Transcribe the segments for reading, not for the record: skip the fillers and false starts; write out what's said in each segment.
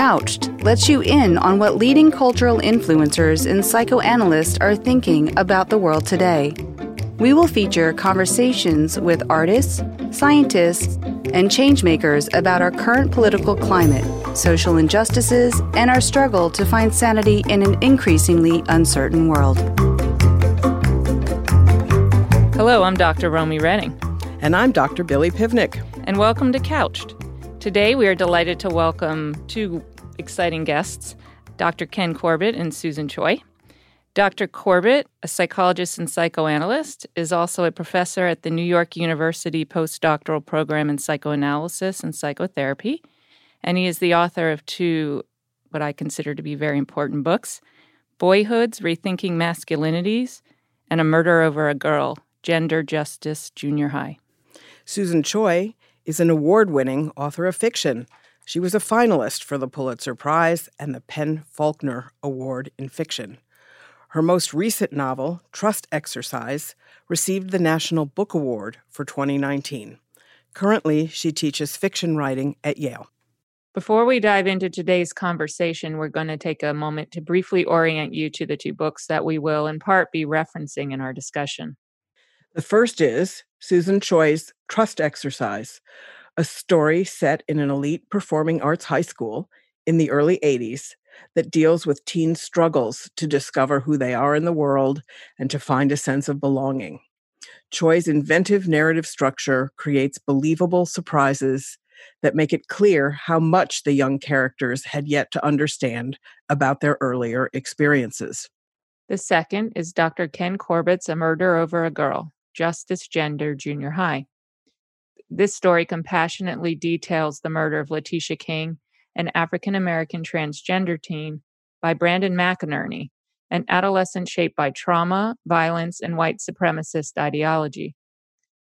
Couched lets you in on what leading cultural influencers and psychoanalysts are thinking about the world today. We will feature conversations with artists, scientists, and changemakers about our current political climate, social injustices, and our struggle to find sanity in an increasingly uncertain world. Hello, I'm Dr. Romy Redding. And I'm Dr. Billy Pivnick. And welcome to Couched. Today we are delighted to welcome two exciting guests, Dr. Ken Corbett and Susan Choi. Dr. Corbett, a psychologist and psychoanalyst, is also a professor at the New York University Postdoctoral Program in Psychoanalysis and Psychotherapy, and he is the author of two, what I consider to be very important books, Boyhoods, Rethinking Masculinities, and A Murder Over a Girl, Gender Justice Junior High. Susan Choi is an award-winning author of fiction. She was a finalist for the Pulitzer Prize and the PEN/Faulkner Award in Fiction. Her most recent novel, Trust Exercise, received the National Book Award for 2019. Currently, she teaches fiction writing at Yale. Before we dive into today's conversation, we're going to take a moment to briefly orient you to the two books that we will, in part, be referencing in our discussion. The first is Susan Choi's Trust Exercise, a story set in an elite performing arts high school in the early 80s that deals with teen struggles to discover who they are in the world and to find a sense of belonging. Choi's inventive narrative structure creates believable surprises that make it clear how much the young characters had yet to understand about their earlier experiences. The second is Dr. Ken Corbett's A Murder Over a Girl, Justice Gender Junior High. This story compassionately details the murder of Leticia King, an African-American transgender teen, by Brandon McInerney, an adolescent shaped by trauma, violence, and white supremacist ideology.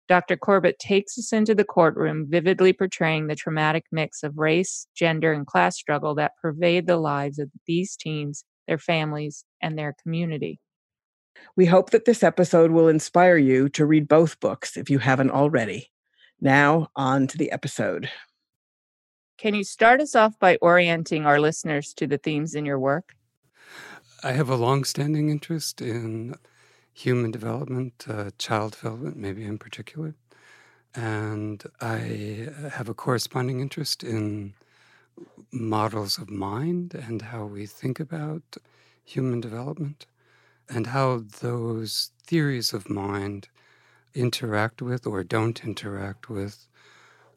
Dr. Corbett takes us into the courtroom, vividly portraying the traumatic mix of race, gender, and class struggle that pervade the lives of these teens, their families, and their community. We hope that this episode will inspire you to read both books if you haven't already. Now, on to the episode. Can you start us off by orienting our listeners to the themes in your work? I have a long-standing interest in human development, child development maybe in particular, and I have a corresponding interest in models of mind and how we think about human development and how those theories of mind interact with or don't interact with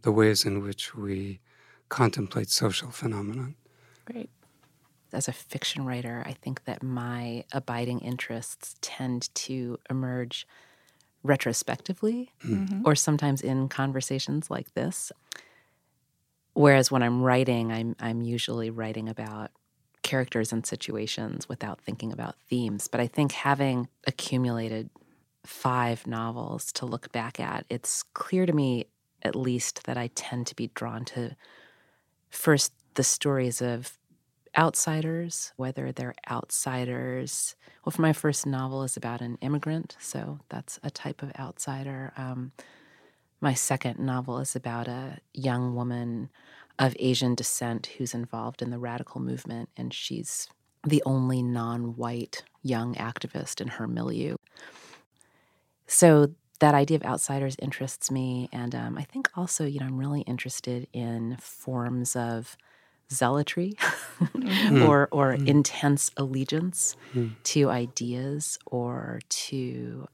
the ways in which we contemplate social phenomenon. Great. As a fiction writer, I think that my abiding interests tend to emerge retrospectively or sometimes in conversations like this. Whereas when I'm writing, I'm usually writing about characters and situations without thinking about themes. But I think having accumulated 5 novels to look back at, it's clear to me at least that I tend to be drawn to first the stories of outsiders, whether they're outsiders. Well, for my first novel is about an immigrant, so that's a type of outsider. My second novel is about a young woman of Asian descent who's involved in the radical movement, and she's the only non-white young activist in her milieu. So that idea of outsiders interests me, and I think also, I'm really interested in forms of zealotry or intense allegiance to ideas or to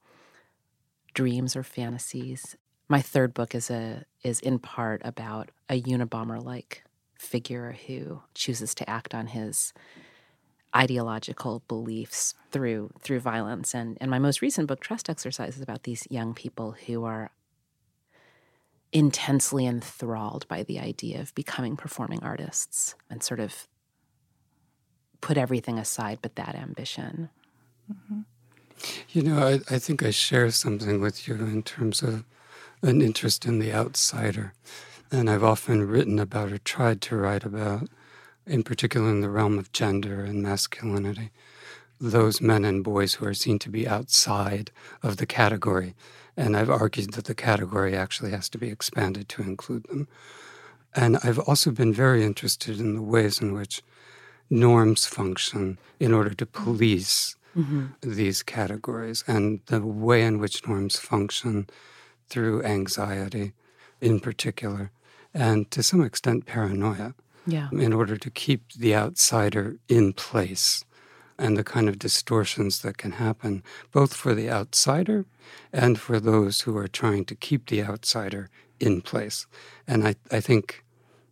dreams or fantasies. My third book is in part about a Unabomber-like figure who chooses to act on his ideological beliefs through violence. And my most recent book, Trust Exercise, is about these young people who are intensely enthralled by the idea of becoming performing artists and sort of put everything aside but that ambition. Mm-hmm. I think I share something with you in terms of an interest in the outsider. And I've often written about or tried to write about, in particular in the realm of gender and masculinity, those men and boys who are seen to be outside of the category. And I've argued that the category actually has to be expanded to include them. And I've also been very interested in the ways in which norms function in order to police these categories, and the way in which norms function through anxiety in particular, and to some extent paranoia, in order to keep the outsider in place, and the kind of distortions that can happen, both for the outsider and for those who are trying to keep the outsider in place. And I think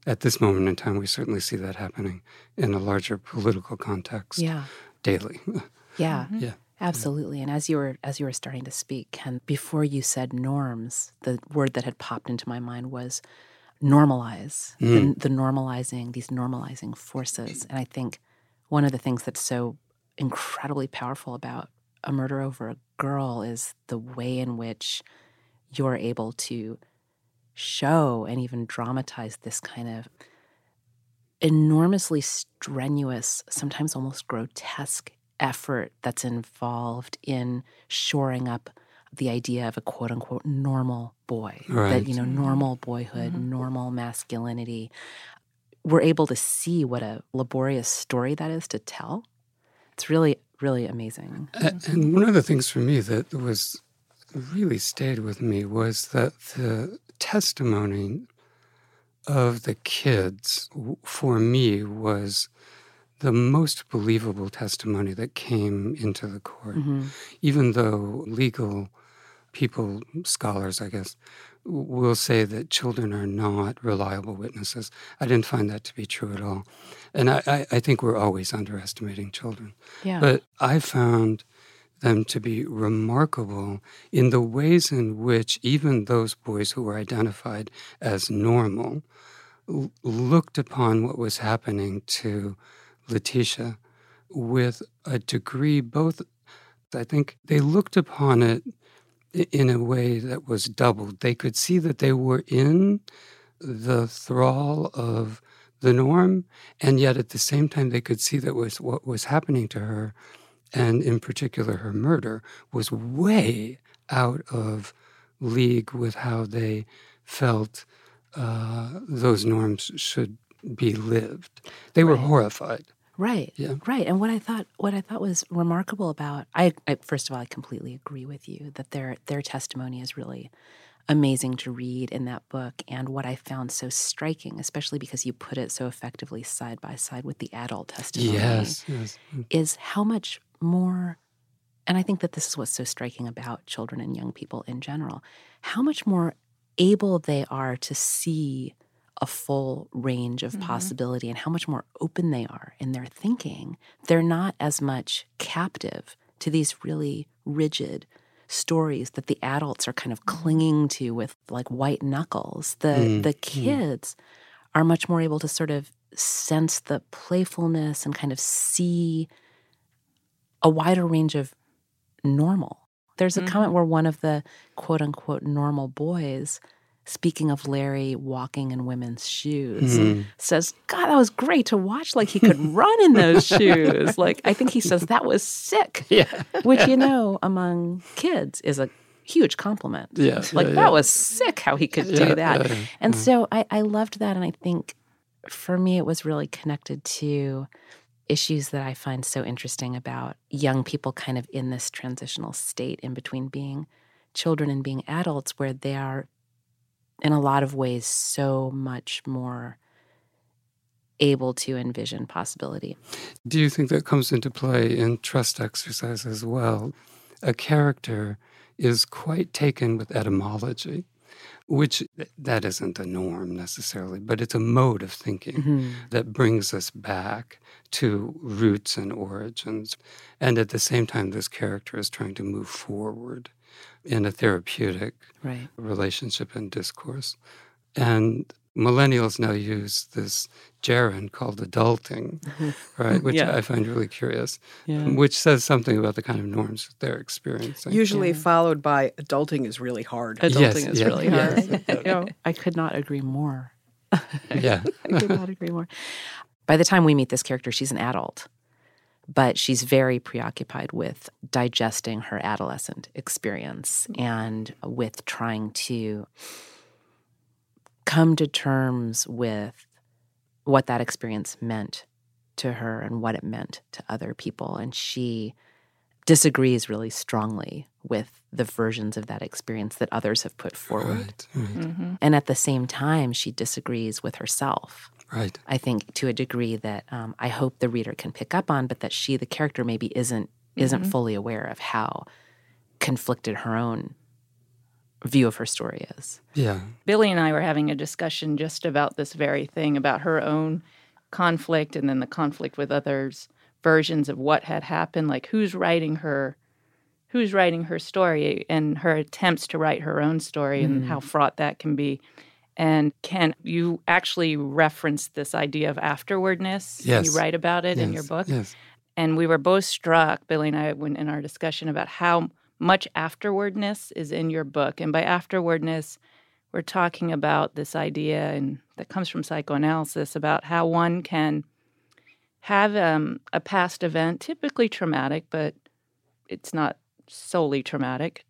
at this moment in time, we certainly see that happening in a larger political context daily. Absolutely. And as you were starting to speak, Ken, before you said norms, the word that had popped into my mind was normalize, these normalizing forces. And I think one of the things that's so incredibly powerful about A Murder Over a Girl is the way in which you're able to show and even dramatize this kind of enormously strenuous, sometimes almost grotesque effort that's involved in shoring up the idea of a quote-unquote normal boy, that, you know, normal boyhood, normal masculinity. We're able to see what a laborious story that is to tell. It's really, really amazing. And one of the things for me that was really stayed with me was that the testimony of the kids, for me, was the most believable testimony that came into the court, even though legal people, scholars, I guess, will say that children are not reliable witnesses. I didn't find that to be true at all. And I think we're always underestimating children. Yeah. But I found them to be remarkable in the ways in which even those boys who were identified as normal looked upon what was happening to Leticia with a degree both, I think they looked upon it in a way that was doubled. They could see that they were in the thrall of the norm, and yet at the same time they could see that was what was happening to her, and in particular her murder, was way out of league with how they felt those norms should be lived. They were horrified. Right. And what I thought was remarkable about, I first of all, I completely agree with you that their testimony is really amazing to read in that book. And what I found so striking, especially because you put it so effectively side by side with the adult testimony, is how much more, and I think that this is what's so striking about children and young people in general, how much more able they are to see a full range of possibility and how much more open they are in their thinking. They're not as much captive to these really rigid stories that the adults are kind of clinging to with like white knuckles. The kids are much more able to sort of sense the playfulness and kind of see a wider range of normal. There's a comment where one of the quote-unquote normal boys, speaking of Larry walking in women's shoes, says, God, that was great to watch. Like, he could run in those shoes. Like, I think he says, that was sick. Yeah. Which, you know, among kids is a huge compliment. Yeah. Like, that was sick how he could do that. Yeah. And so I loved that. And I think for me it was really connected to issues that I find so interesting about young people kind of in this transitional state in between being children and being adults, where they are in a lot of ways so much more able to envision possibility. Do you think that comes into play in Trust Exercise as well? A character is quite taken with etymology, which that isn't a norm necessarily, but it's a mode of thinking that brings us back to roots and origins. And at the same time, this character is trying to move forward in a therapeutic relationship and discourse. And millennials now use this gerund called adulting, which I find really curious, which says something about the kind of norms that they're experiencing. Usually followed by adulting is really hard. Adulting is really hard. You know, I could not agree more. I could not agree more. By the time we meet this character, she's an adult. But she's very preoccupied with digesting her adolescent experience and with trying to come to terms with what that experience meant to her and what it meant to other people. And she disagrees really strongly with the versions of that experience that others have put forward. Right. Mm-hmm. And at the same time, she disagrees with herself. Right. I think to a degree that I hope the reader can pick up on, but that she, the character, maybe isn't fully aware of how conflicted her own view of her story is. Yeah. Billy and I were having a discussion just about this very thing, about her own conflict and then the conflict with others' versions of what had happened, like who's writing her story and her attempts to write her own story and how fraught that can be. And Ken, you actually referenced this idea of afterwardness. Yes. You write about it in your book. Yes. And we were both struck, Billy and I, when in our discussion about how much afterwardness is in your book. And by afterwardness, we're talking about this idea and that comes from psychoanalysis about how one can have a past event, typically traumatic, but it's not solely traumatic,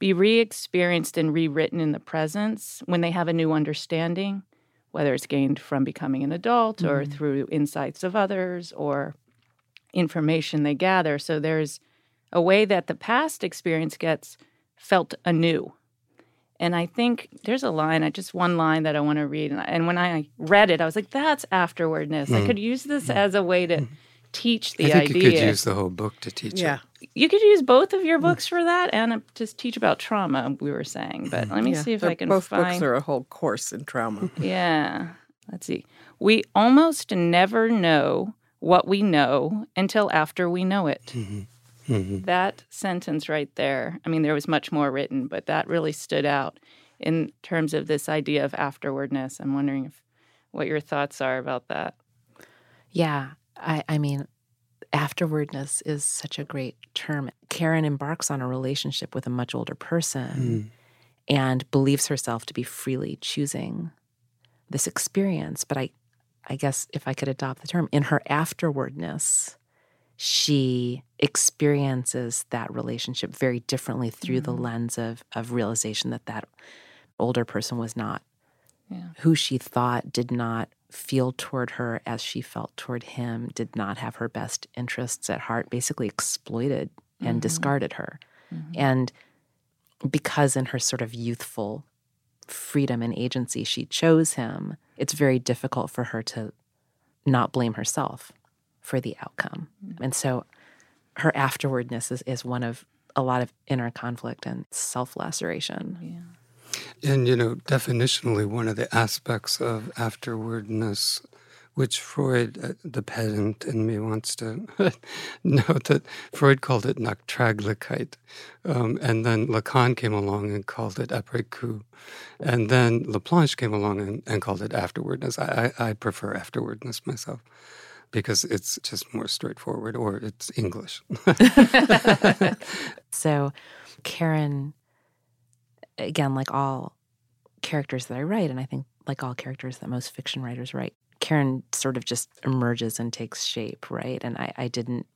be re-experienced and rewritten in the presence when they have a new understanding, whether it's gained from becoming an adult or through insights of others or information they gather. So there's a way that the past experience gets felt anew. And I think there's a line, just one line that I want to read. And when I read it, I was like, that's afterwardness. I could use this as a way to teach the idea. You could use the whole book to teach it. You could use both of your books for that and to teach about trauma, we were saying. But let me see if I can find... Both books are a whole course in trauma. Yeah. Let's see. We almost never know what we know until after we know it. Mm-hmm. Mm-hmm. That sentence right there, I mean, there was much more written, but that really stood out in terms of this idea of afterwardness. I'm wondering what your thoughts are about that. Yeah, I mean, afterwardness is such a great term. Karen embarks on a relationship with a much older person and believes herself to be freely choosing this experience. But I guess if I could adopt the term, in her afterwardness— she experiences that relationship very differently through the lens of realization that older person was not who she thought, did not feel toward her as she felt toward him, did not have her best interests at heart, basically exploited and discarded her. Mm-hmm. And because in her sort of youthful freedom and agency she chose him, it's very difficult for her to not blame herself for the outcome. And so her afterwardness is one of a lot of inner conflict and self-laceration. Yeah. And, definitionally, one of the aspects of afterwardness, which Freud, the pedant in me, wants to note that Freud called it nachtraglichkeit. And then Lacan came along and called it après coup. And then Laplanche came along and called it afterwardness. I prefer afterwardness myself, because it's just more straightforward, or it's English. So Karen, again, like all characters that I write, and I think like all characters that most fiction writers write, Karen sort of just emerges and takes shape, right? And I didn't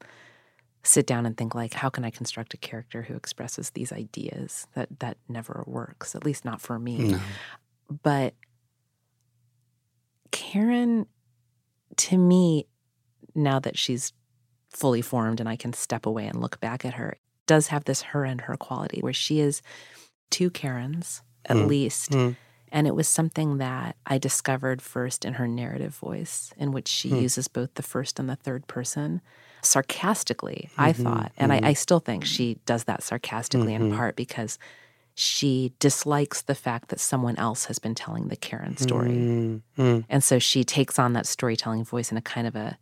sit down and think, like, how can I construct a character who expresses these ideas? That never works, at least not for me. No. But Karen, to me, now that she's fully formed and I can step away and look back at her, does have this her and her quality where she is two Karens, at least. Mm. And it was something that I discovered first in her narrative voice, in which she uses both the first and the third person sarcastically, I thought. And I still think she does that sarcastically in part because she dislikes the fact that someone else has been telling the Karen story. Mm-hmm. And so she takes on that storytelling voice in a kind of a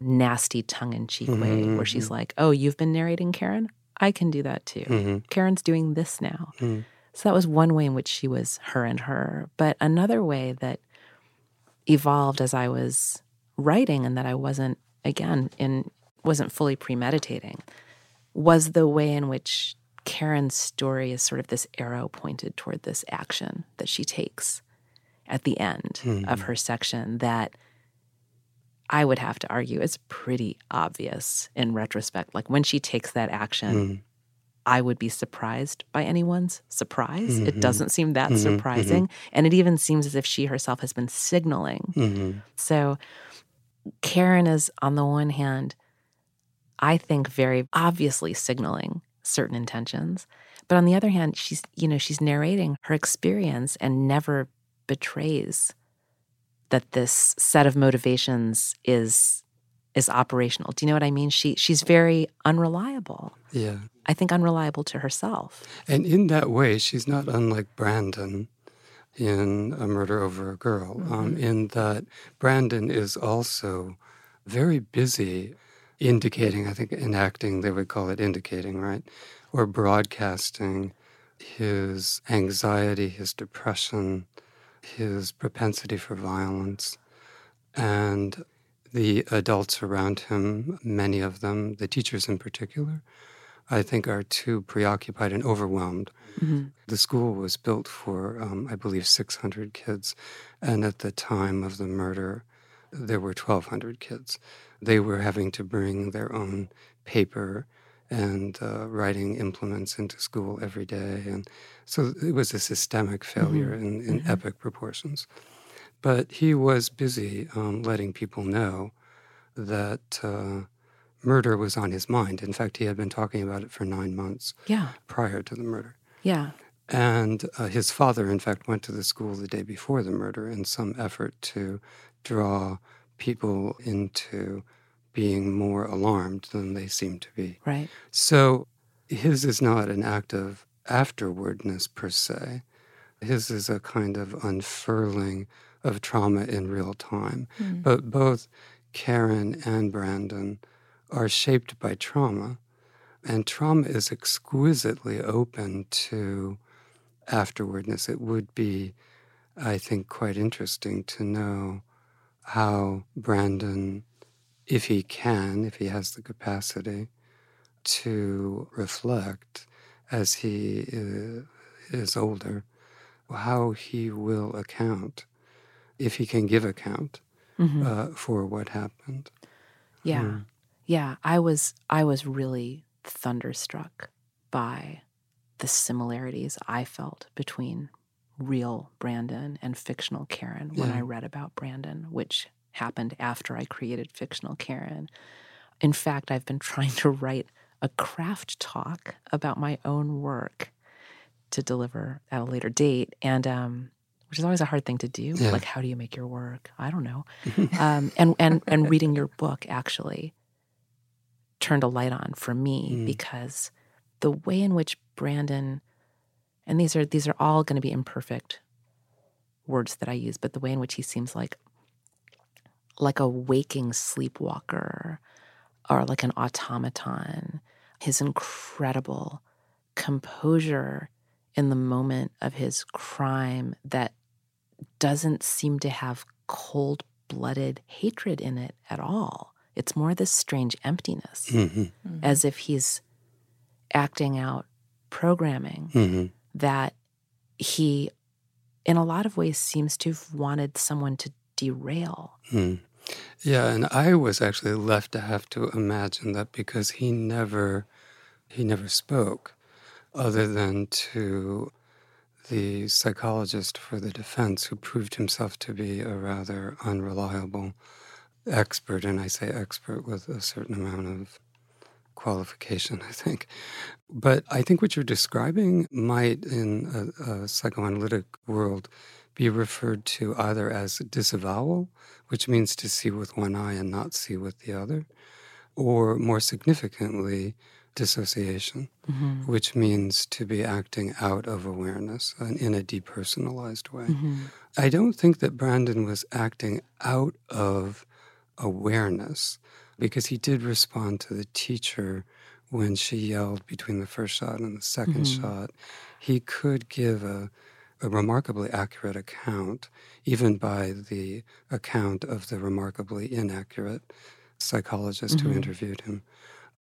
nasty tongue-in-cheek way where she's like, oh, you've been narrating, Karen? I can do that too. Mm-hmm. Karen's doing this now. Mm-hmm. So that was one way in which she was her and her. But another way that evolved as I was writing and that I wasn't fully premeditating was the way in which Karen's story is sort of this arrow pointed toward this action that she takes at the end of her section that I would have to argue is pretty obvious in retrospect. Like when she takes that action, I would be surprised by anyone's surprise. Mm-hmm. It doesn't seem that mm-hmm. surprising. Mm-hmm. And it even seems as if she herself has been signaling. Mm-hmm. So Karen is, on the one hand, I think very obviously signaling certain intentions. But on the other hand, she's narrating her experience and never betrays that this set of motivations is operational. Do you know what I mean? She's very unreliable. Yeah. I think unreliable to herself. And in that way, she's not unlike Brandon in A Murder Over a Girl, mm-hmm. In that Brandon is also very busy indicating, I think in acting they would call it indicating, right? Or broadcasting his anxiety, his depression, his propensity for violence. And the adults around him, many of them, the teachers in particular, I think are too preoccupied and overwhelmed. Mm-hmm. The school was built for, I believe, 600 kids. And at the time of the murder, there were 1,200 kids. They were having to bring their own paper and writing implements into school every day. And so it was a systemic failure mm-hmm. in mm-hmm. epic proportions. But he was busy letting people know that murder was on his mind. In fact, he had been talking about it for 9 months prior to the murder. Yeah. And his father, in fact, went to the school the day before the murder in some effort to draw people into being more alarmed than they seem to be. Right. So his is not an act of afterwardness per se. His is a kind of unfurling of trauma in real time. Mm. But both Karen and Brandon are shaped by trauma, and trauma is exquisitely open to afterwardness. It would be, I think, quite interesting to know how Brandon, if he can, if he has the capacity to reflect as he is older, how he will account, if he can give account, mm-hmm. For what happened. Yeah. Yeah, I was really thunderstruck by the similarities I felt between real Brandon and fictional Karen when I read about Brandon, which happened after I created fictional Karen. In fact, I've been trying to write a craft talk about my own work to deliver at a later date, and which is always a hard thing to do. Yeah. Like, how do you make your work? I don't know. And reading your book actually turned a light on for me because the way in which Brandon, and these are all going to be imperfect words that I use, but the way in which he seems like a waking sleepwalker or like an automaton, his incredible composure in the moment of his crime that doesn't seem to have cold-blooded hatred in it at all. It's more this strange emptiness, mm-hmm. Mm-hmm. as if he's acting out programming mm-hmm. that he, in a lot of ways, seems to have wanted someone to derail. Mm. Yeah, and I was actually left to have to imagine that because he never spoke. Other than to the psychologist for the defense who proved himself to be a rather unreliable expert, and I say expert with a certain amount of qualification, I think. But I think what you're describing might, in a psychoanalytic world, be referred to either as disavowal, which means to see with one eye and not see with the other, or more significantly, dissociation, mm-hmm. which means to be acting out of awareness and in a depersonalized way. Mm-hmm. I don't think that Brandon was acting out of awareness because he did respond to the teacher when she yelled between the first shot and the second mm-hmm. shot. He could give a remarkably accurate account, even by the account of the remarkably inaccurate psychologist mm-hmm. who interviewed him,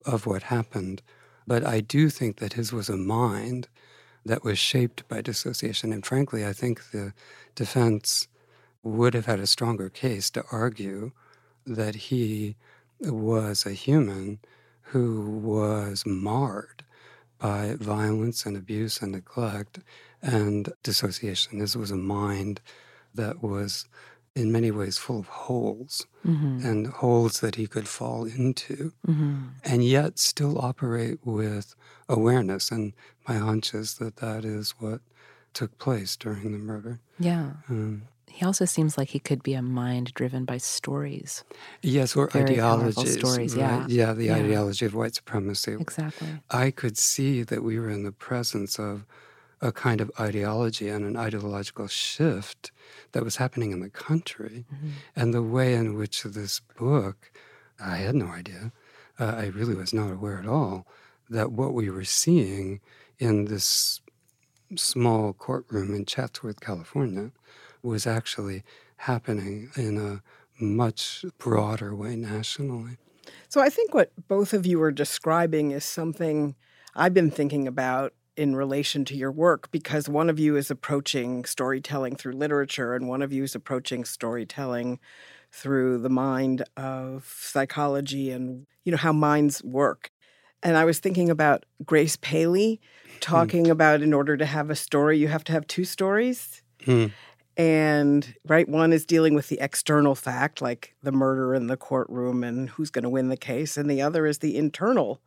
of what happened. But I do think that his was a mind that was shaped by dissociation. And frankly, I think the defense would have had a stronger case to argue that he was a human who was marred by violence and abuse and neglect and dissociation. This was a mind that was in many ways full of holes, mm-hmm. and holes that he could fall into, mm-hmm. and yet still operate with awareness. And my hunch is that that is what took place during the murder. Yeah. He also seems like he could be a mind driven by stories. Yes, or very ideologies. Stories, right? Yeah, the ideology of white supremacy. Exactly. I could see that we were in the presence of a kind of ideology and an ideological shift that was happening in the country. Mm-hmm. And the way in which this book, I had no idea, I really was not aware at all, that what we were seeing in this small courtroom in Chatsworth, California, was actually happening in a much broader way nationally. So I think what both of you are describing is something I've been thinking about in relation to your work, because one of you is approaching storytelling through literature and one of you is approaching storytelling through the mind of psychology and, you know, how minds work. And I was thinking about Grace Paley talking about in order to have a story, you have to have two stories. Mm. And, right, one is dealing with the external fact, like the murder in the courtroom and who's going to win the case, and the other is the internal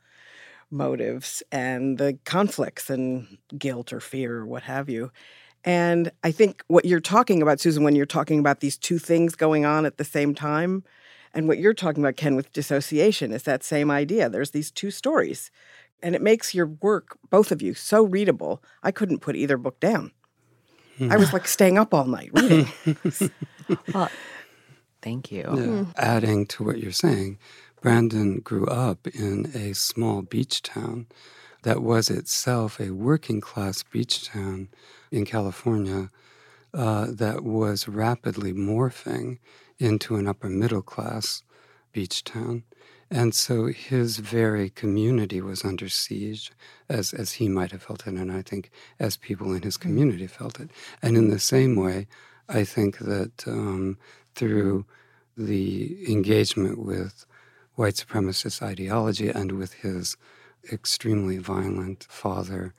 motives and the conflicts and guilt or fear or what have you. And I think what you're talking about, Susan, when you're talking about these two things going on at the same time, and what you're talking about, Ken, with dissociation is that same idea. There's these two stories. And it makes your work, both of you, so readable. I couldn't put either book down. I was like staying up all night reading. Well, thank you. Yeah. Mm. Adding to what you're saying, Brandon grew up in a small beach town that was itself a working-class beach town in California that was rapidly morphing into an upper-middle-class beach town. And so his very community was under siege, as he might have felt it, and I think as people in his community felt it. And in the same way, I think that through the engagement with white supremacist ideology and with his extremely violent father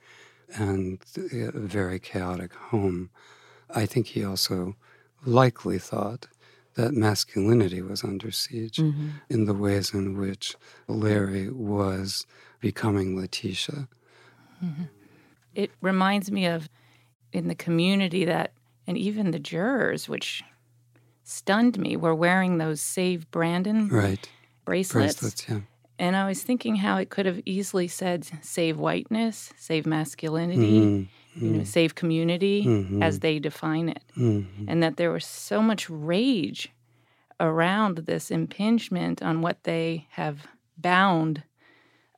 and a very chaotic home, I think he also likely thought that masculinity was under siege, mm-hmm. in the ways in which Larry was becoming Leticia. Mm-hmm. It reminds me of in the community that, and even the jurors, which stunned me, were wearing those Save Brandon bracelets. Yeah. And I was thinking how it could have easily said, save whiteness, save masculinity, mm-hmm. you know, save community, mm-hmm. as they define it. Mm-hmm. And that there was so much rage around this impingement on what they have bound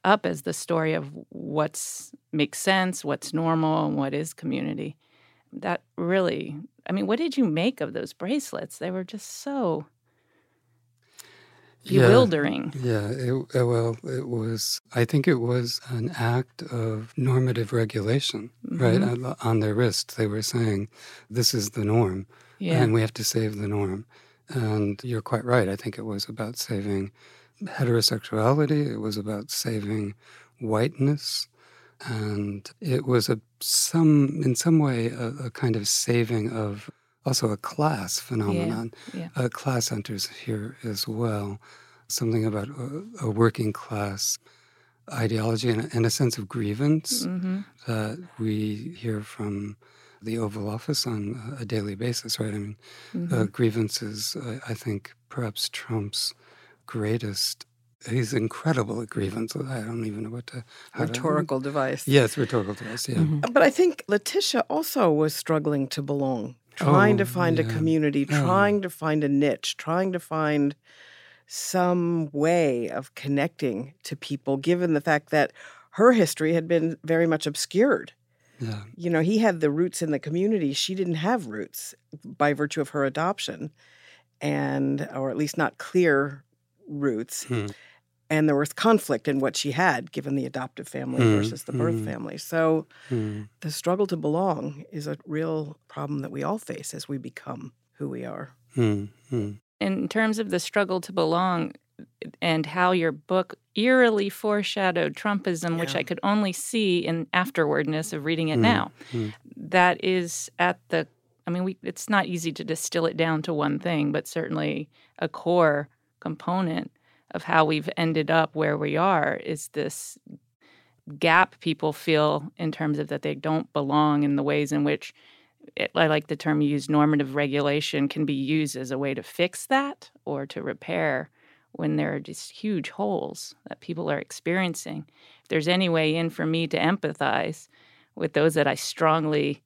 up as the story of what's makes sense, what's normal, and what is community. That really, I mean, what did you make of those bracelets? They were just so bewildering. Yeah, it was, I think it was an act of normative regulation, mm-hmm. right? On their wrist, they were saying, this is the norm, and we have to save the norm. And you're quite right. I think it was about saving heterosexuality. It was about saving whiteness. And it was in some way a kind of saving of also a class phenomenon. Yeah, yeah. Class enters here as well. Something about a working class ideology and a sense of grievance, mm-hmm. that we hear from the Oval Office on a daily basis, right? I mean, mm-hmm. Grievances, I think, perhaps Trump's greatest. He's incredible at grievance. I don't even know what to... Rhetorical device. Yes, rhetorical device, yeah. Mm-hmm. But I think Leticia also was struggling to belong. Trying to find a community, trying to find a niche, trying to find some way of connecting to people, given the fact that her history had been very much obscured. Yeah. You know, he had the roots in the community. She didn't have roots by virtue of her adoption, or at least not clear roots. Hmm. And there was conflict in what she had, given the adoptive family versus the birth family. So the struggle to belong is a real problem that we all face as we become who we are. Mm. Mm. In terms of the struggle to belong and how your book eerily foreshadowed Trumpism, which I could only see in afterwardness of reading it now. That is at the, I mean, it's not easy to distill it down to one thing, but certainly a core component of how we've ended up where we are is this gap people feel in terms of that they don't belong in the ways in which, I like the term you use, normative regulation can be used as a way to fix that or to repair when there are just huge holes that people are experiencing. If there's any way in for me to empathize with those that I strongly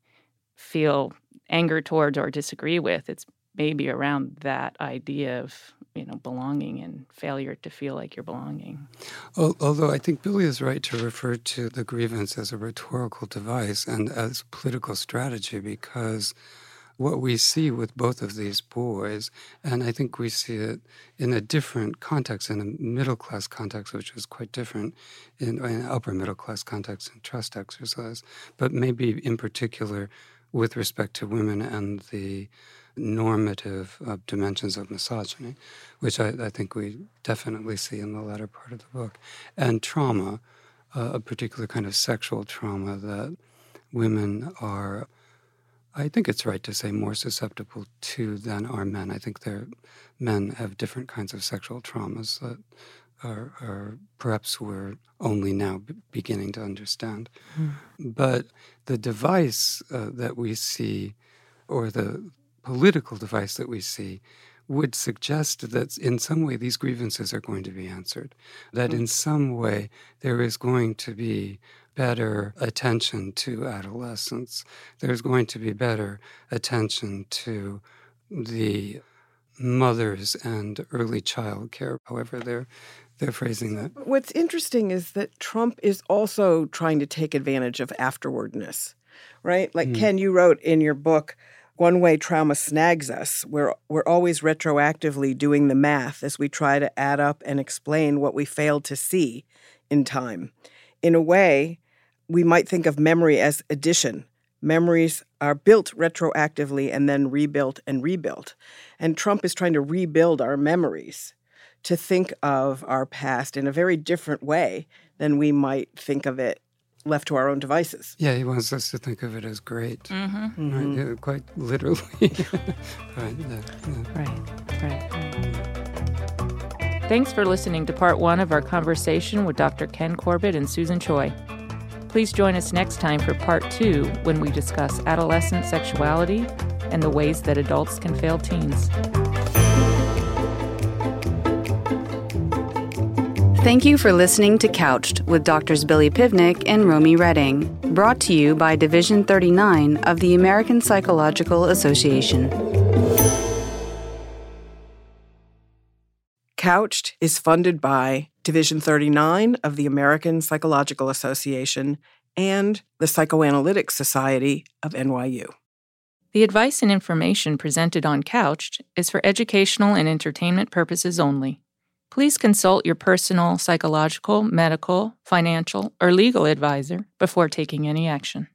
feel anger towards or disagree with, it's maybe around that idea of, you know, belonging and failure to feel like you're belonging. Although I think Billy is right to refer to the grievance as a rhetorical device and as political strategy, because what we see with both of these boys, and I think we see it in a different context, in a middle-class context, which was quite different in an upper middle-class context in Trust Exercise, but maybe in particular with respect to women and the normative dimensions of misogyny, which I think we definitely see in the latter part of the book, and trauma, a particular kind of sexual trauma that women are, I think it's right to say, more susceptible to than are men. I think men have different kinds of sexual traumas that are perhaps we're only now beginning to understand. But the device that we see, or the political device that we see, would suggest that in some way these grievances are going to be answered, that in some way there is going to be better attention to adolescence. There's going to be better attention to the mothers and early child care, however they're phrasing that. What's interesting is that Trump is also trying to take advantage of afterwardness, right? Like, Ken, you wrote in your book, one way trauma snags us, we're always retroactively doing the math as we try to add up and explain what we failed to see in time. In a way, we might think of memory as addition. Memories are built retroactively and then rebuilt and rebuilt. And Trump is trying to rebuild our memories to think of our past in a very different way than we might think of it left to our own devices. Yeah, he wants us to think of it as great. Right? Yeah, quite literally. Right. Thanks for listening to part one of our conversation with Dr. Ken Corbett and Susan Choi. Please join us next time for part two, when we discuss adolescent sexuality and the ways that adults can fail teens. Thank you for listening to Couched with Drs. Billy Pivnick and Romy Redding, brought to you by Division 39 of the American Psychological Association. Couched is funded by Division 39 of the American Psychological Association and the Psychoanalytic Society of NYU. The advice and information presented on Couched is for educational and entertainment purposes only. Please consult your personal psychological, medical, financial, or legal advisor before taking any action.